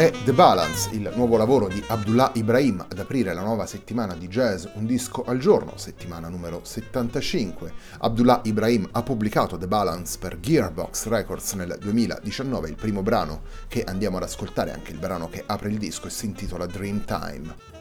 È The Balance, il nuovo lavoro di Abdullah Ibrahim, ad aprire la nuova settimana di Jazz un disco al giorno, settimana numero 75. Abdullah Ibrahim ha pubblicato The Balance per Gearbox Records nel 2019, il primo brano che andiamo ad ascoltare, anche il brano che apre il disco, e si intitola Dreamtime.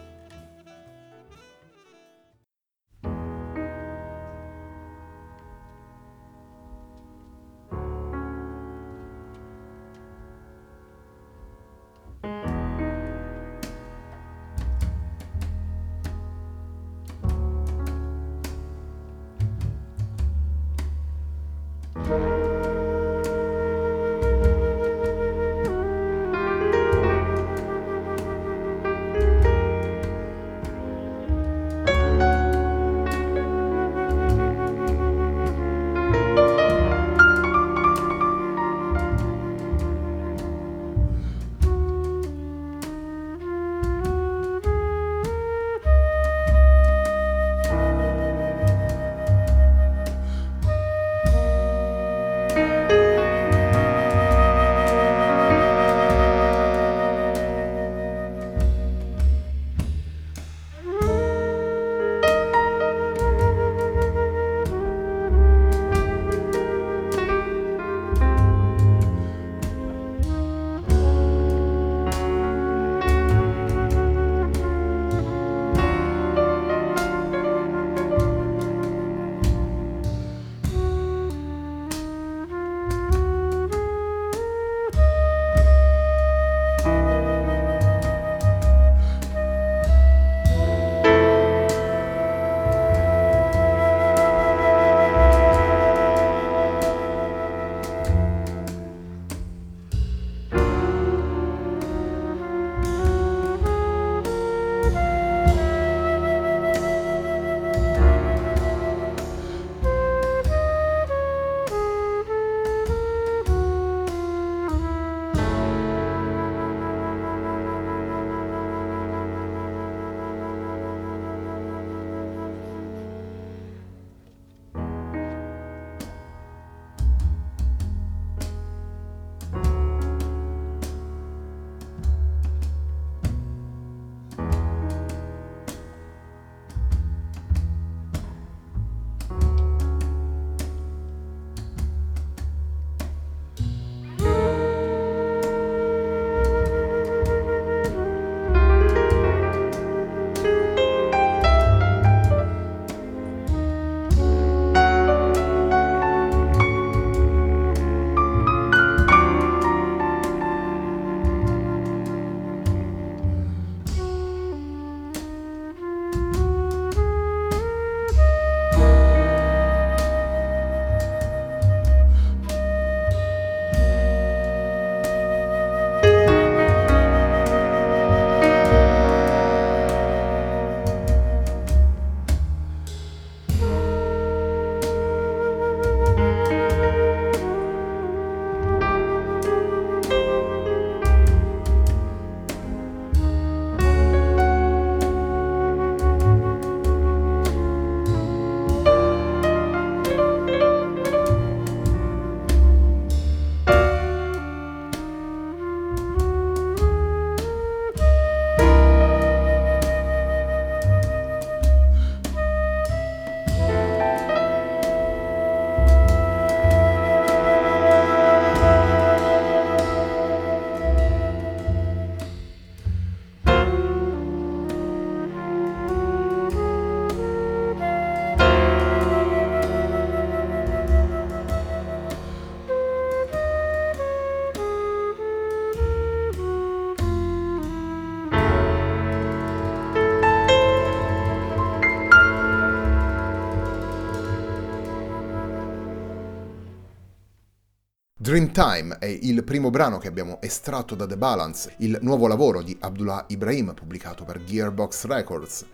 Dreamtime è il primo brano che abbiamo estratto da The Balance, il nuovo lavoro di Abdullah Ibrahim pubblicato per Gearbox Records.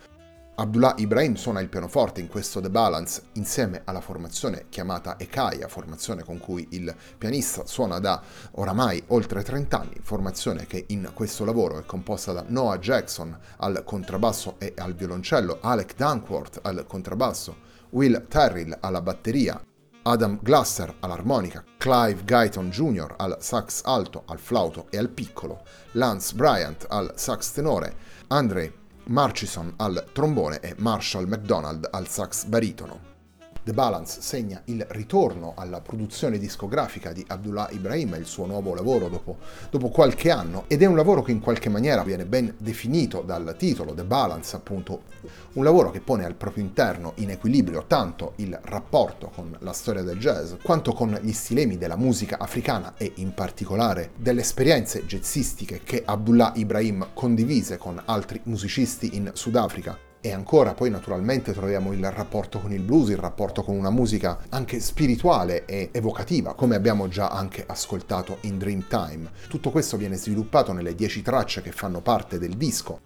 Abdullah Ibrahim suona il pianoforte in questo The Balance insieme alla formazione chiamata Ekaya, formazione con cui il pianista suona da oramai oltre 30 anni, formazione che in questo lavoro è composta da Noah Jackson al contrabbasso e al violoncello, Alec Dankworth al contrabbasso, Will Terrill alla batteria, Adam Glasser all'armonica, Clive Guyton Jr. al sax alto, al flauto e al piccolo, Lance Bryant al sax tenore, Andre Marchison al trombone e Marshall McDonald al sax baritono. The Balance segna il ritorno alla produzione discografica di Abdullah Ibrahim e il suo nuovo lavoro dopo qualche anno, ed è un lavoro che in qualche maniera viene ben definito dal titolo, The Balance appunto, un lavoro che pone al proprio interno in equilibrio tanto il rapporto con la storia del jazz quanto con gli stilemi della musica africana e in particolare delle esperienze jazzistiche che Abdullah Ibrahim condivise con altri musicisti in Sudafrica. E ancora poi naturalmente troviamo il rapporto con il blues, il rapporto con una musica anche spirituale e evocativa, come abbiamo già anche ascoltato in Dreamtime. Tutto questo viene sviluppato nelle 10 tracce che fanno parte del disco,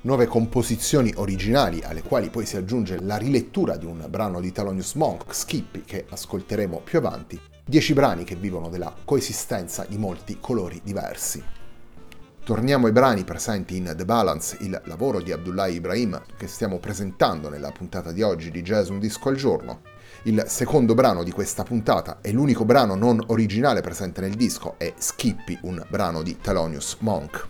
9 composizioni originali alle quali poi si aggiunge la rilettura di un brano di Thelonious Monk, Skippy, che ascolteremo più avanti, 10 brani che vivono della coesistenza di molti colori diversi. Torniamo ai brani presenti in The Balance, il lavoro di Abdullah Ibrahim che stiamo presentando nella puntata di oggi di Jazz Un Disco al Giorno. Il secondo brano di questa puntata è l'unico brano non originale presente nel disco, è Skippy, un brano di Thelonious Monk.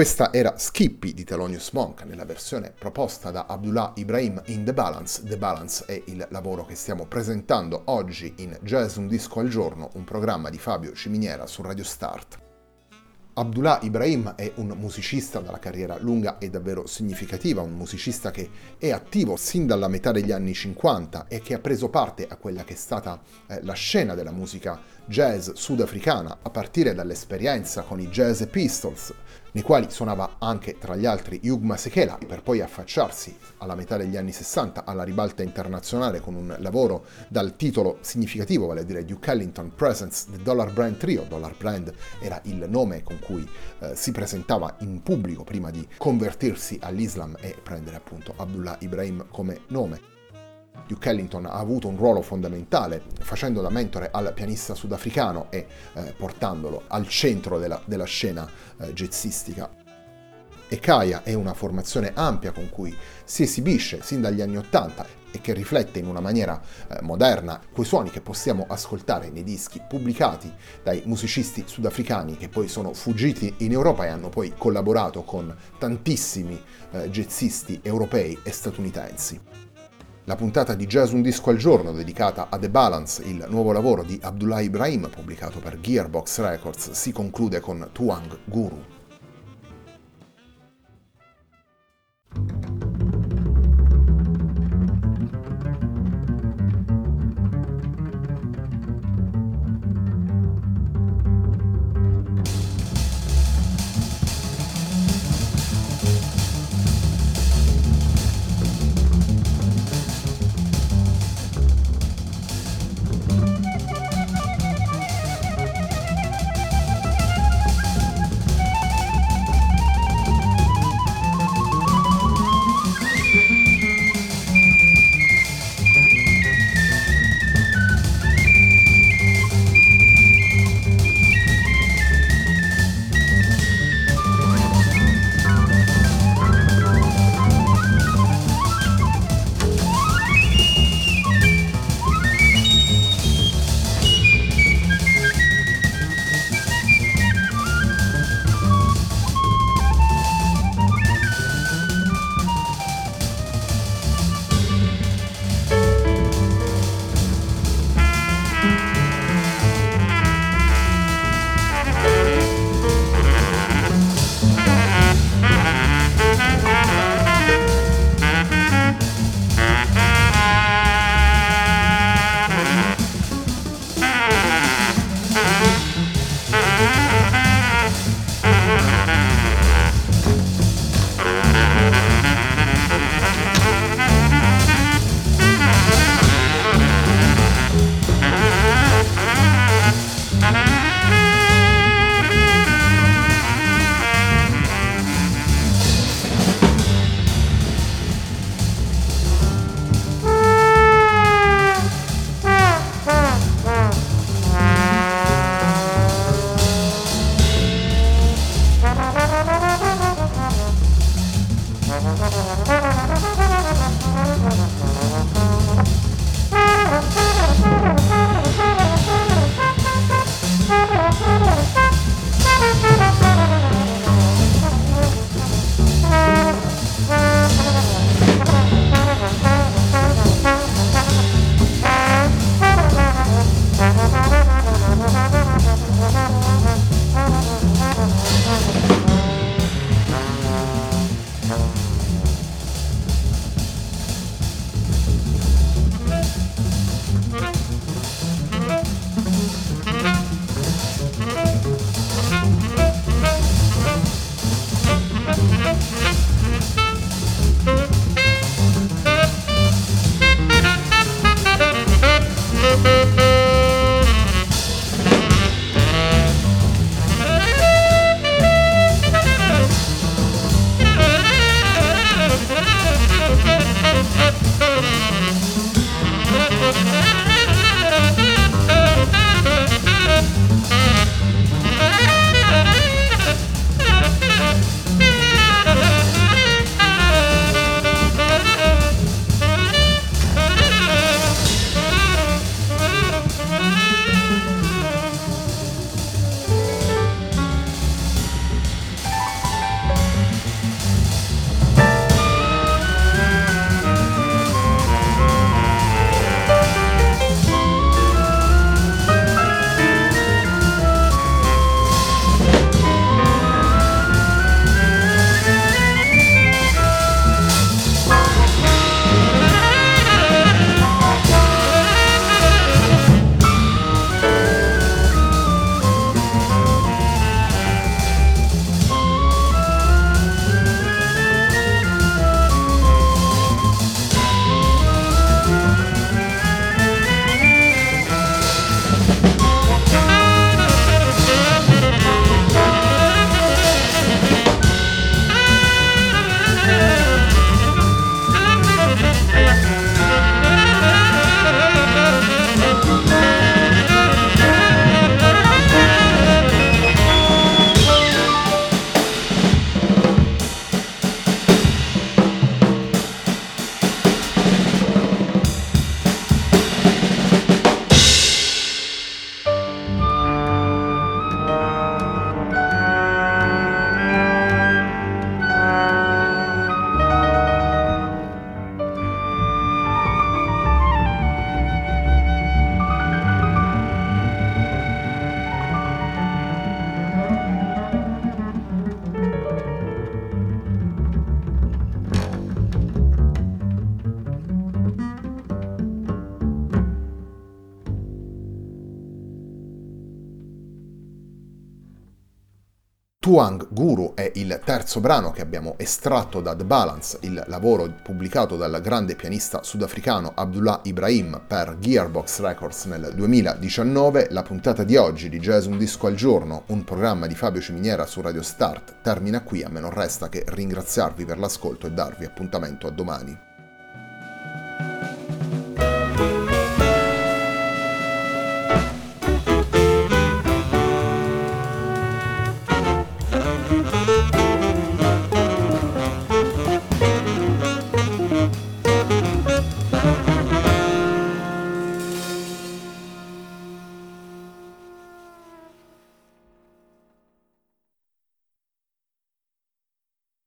Questa era Skippy di Thelonious Monk nella versione proposta da Abdullah Ibrahim in The Balance. The Balance è il lavoro che stiamo presentando oggi in Jazz Un Disco al Giorno, un programma di Fabio Ciminiera su Radio Start. Abdullah Ibrahim è un musicista dalla carriera lunga e davvero significativa, un musicista che è attivo sin dalla metà degli anni 50 e che ha preso parte a quella che è stata la scena della musica jazz sudafricana, a partire dall'esperienza con i Jazz Pistols, nei quali suonava anche tra gli altri Hugh Masekela, per poi affacciarsi alla metà degli anni 60 alla ribalta internazionale con un lavoro dal titolo significativo, vale a dire Duke Ellington Presents The Dollar Brand Trio. Dollar Brand era il nome con cui si presentava in pubblico prima di convertirsi all'Islam e prendere appunto Abdullah Ibrahim come nome. Duke Ellington ha avuto un ruolo fondamentale facendo da mentore al pianista sudafricano e portandolo al centro della scena jazzistica. Ekaya è una formazione ampia con cui si esibisce sin dagli anni 80 e che riflette in una maniera moderna quei suoni che possiamo ascoltare nei dischi pubblicati dai musicisti sudafricani che poi sono fuggiti in Europa e hanno poi collaborato con tantissimi jazzisti europei e statunitensi. La puntata di Jazz Un Disco al Giorno dedicata a The Balance, il nuovo lavoro di Abdullah Ibrahim pubblicato per Gearbox Records, si conclude con Tuang Guru. Tuang Guru è il terzo brano che abbiamo estratto da The Balance, il lavoro pubblicato dal grande pianista sudafricano Abdullah Ibrahim per Gearbox Records nel 2019. La puntata di oggi di Jazz Un Disco al Giorno, un programma di Fabio Ciminiera su Radio Start, termina qui. A me non resta che ringraziarvi per l'ascolto e darvi appuntamento a domani.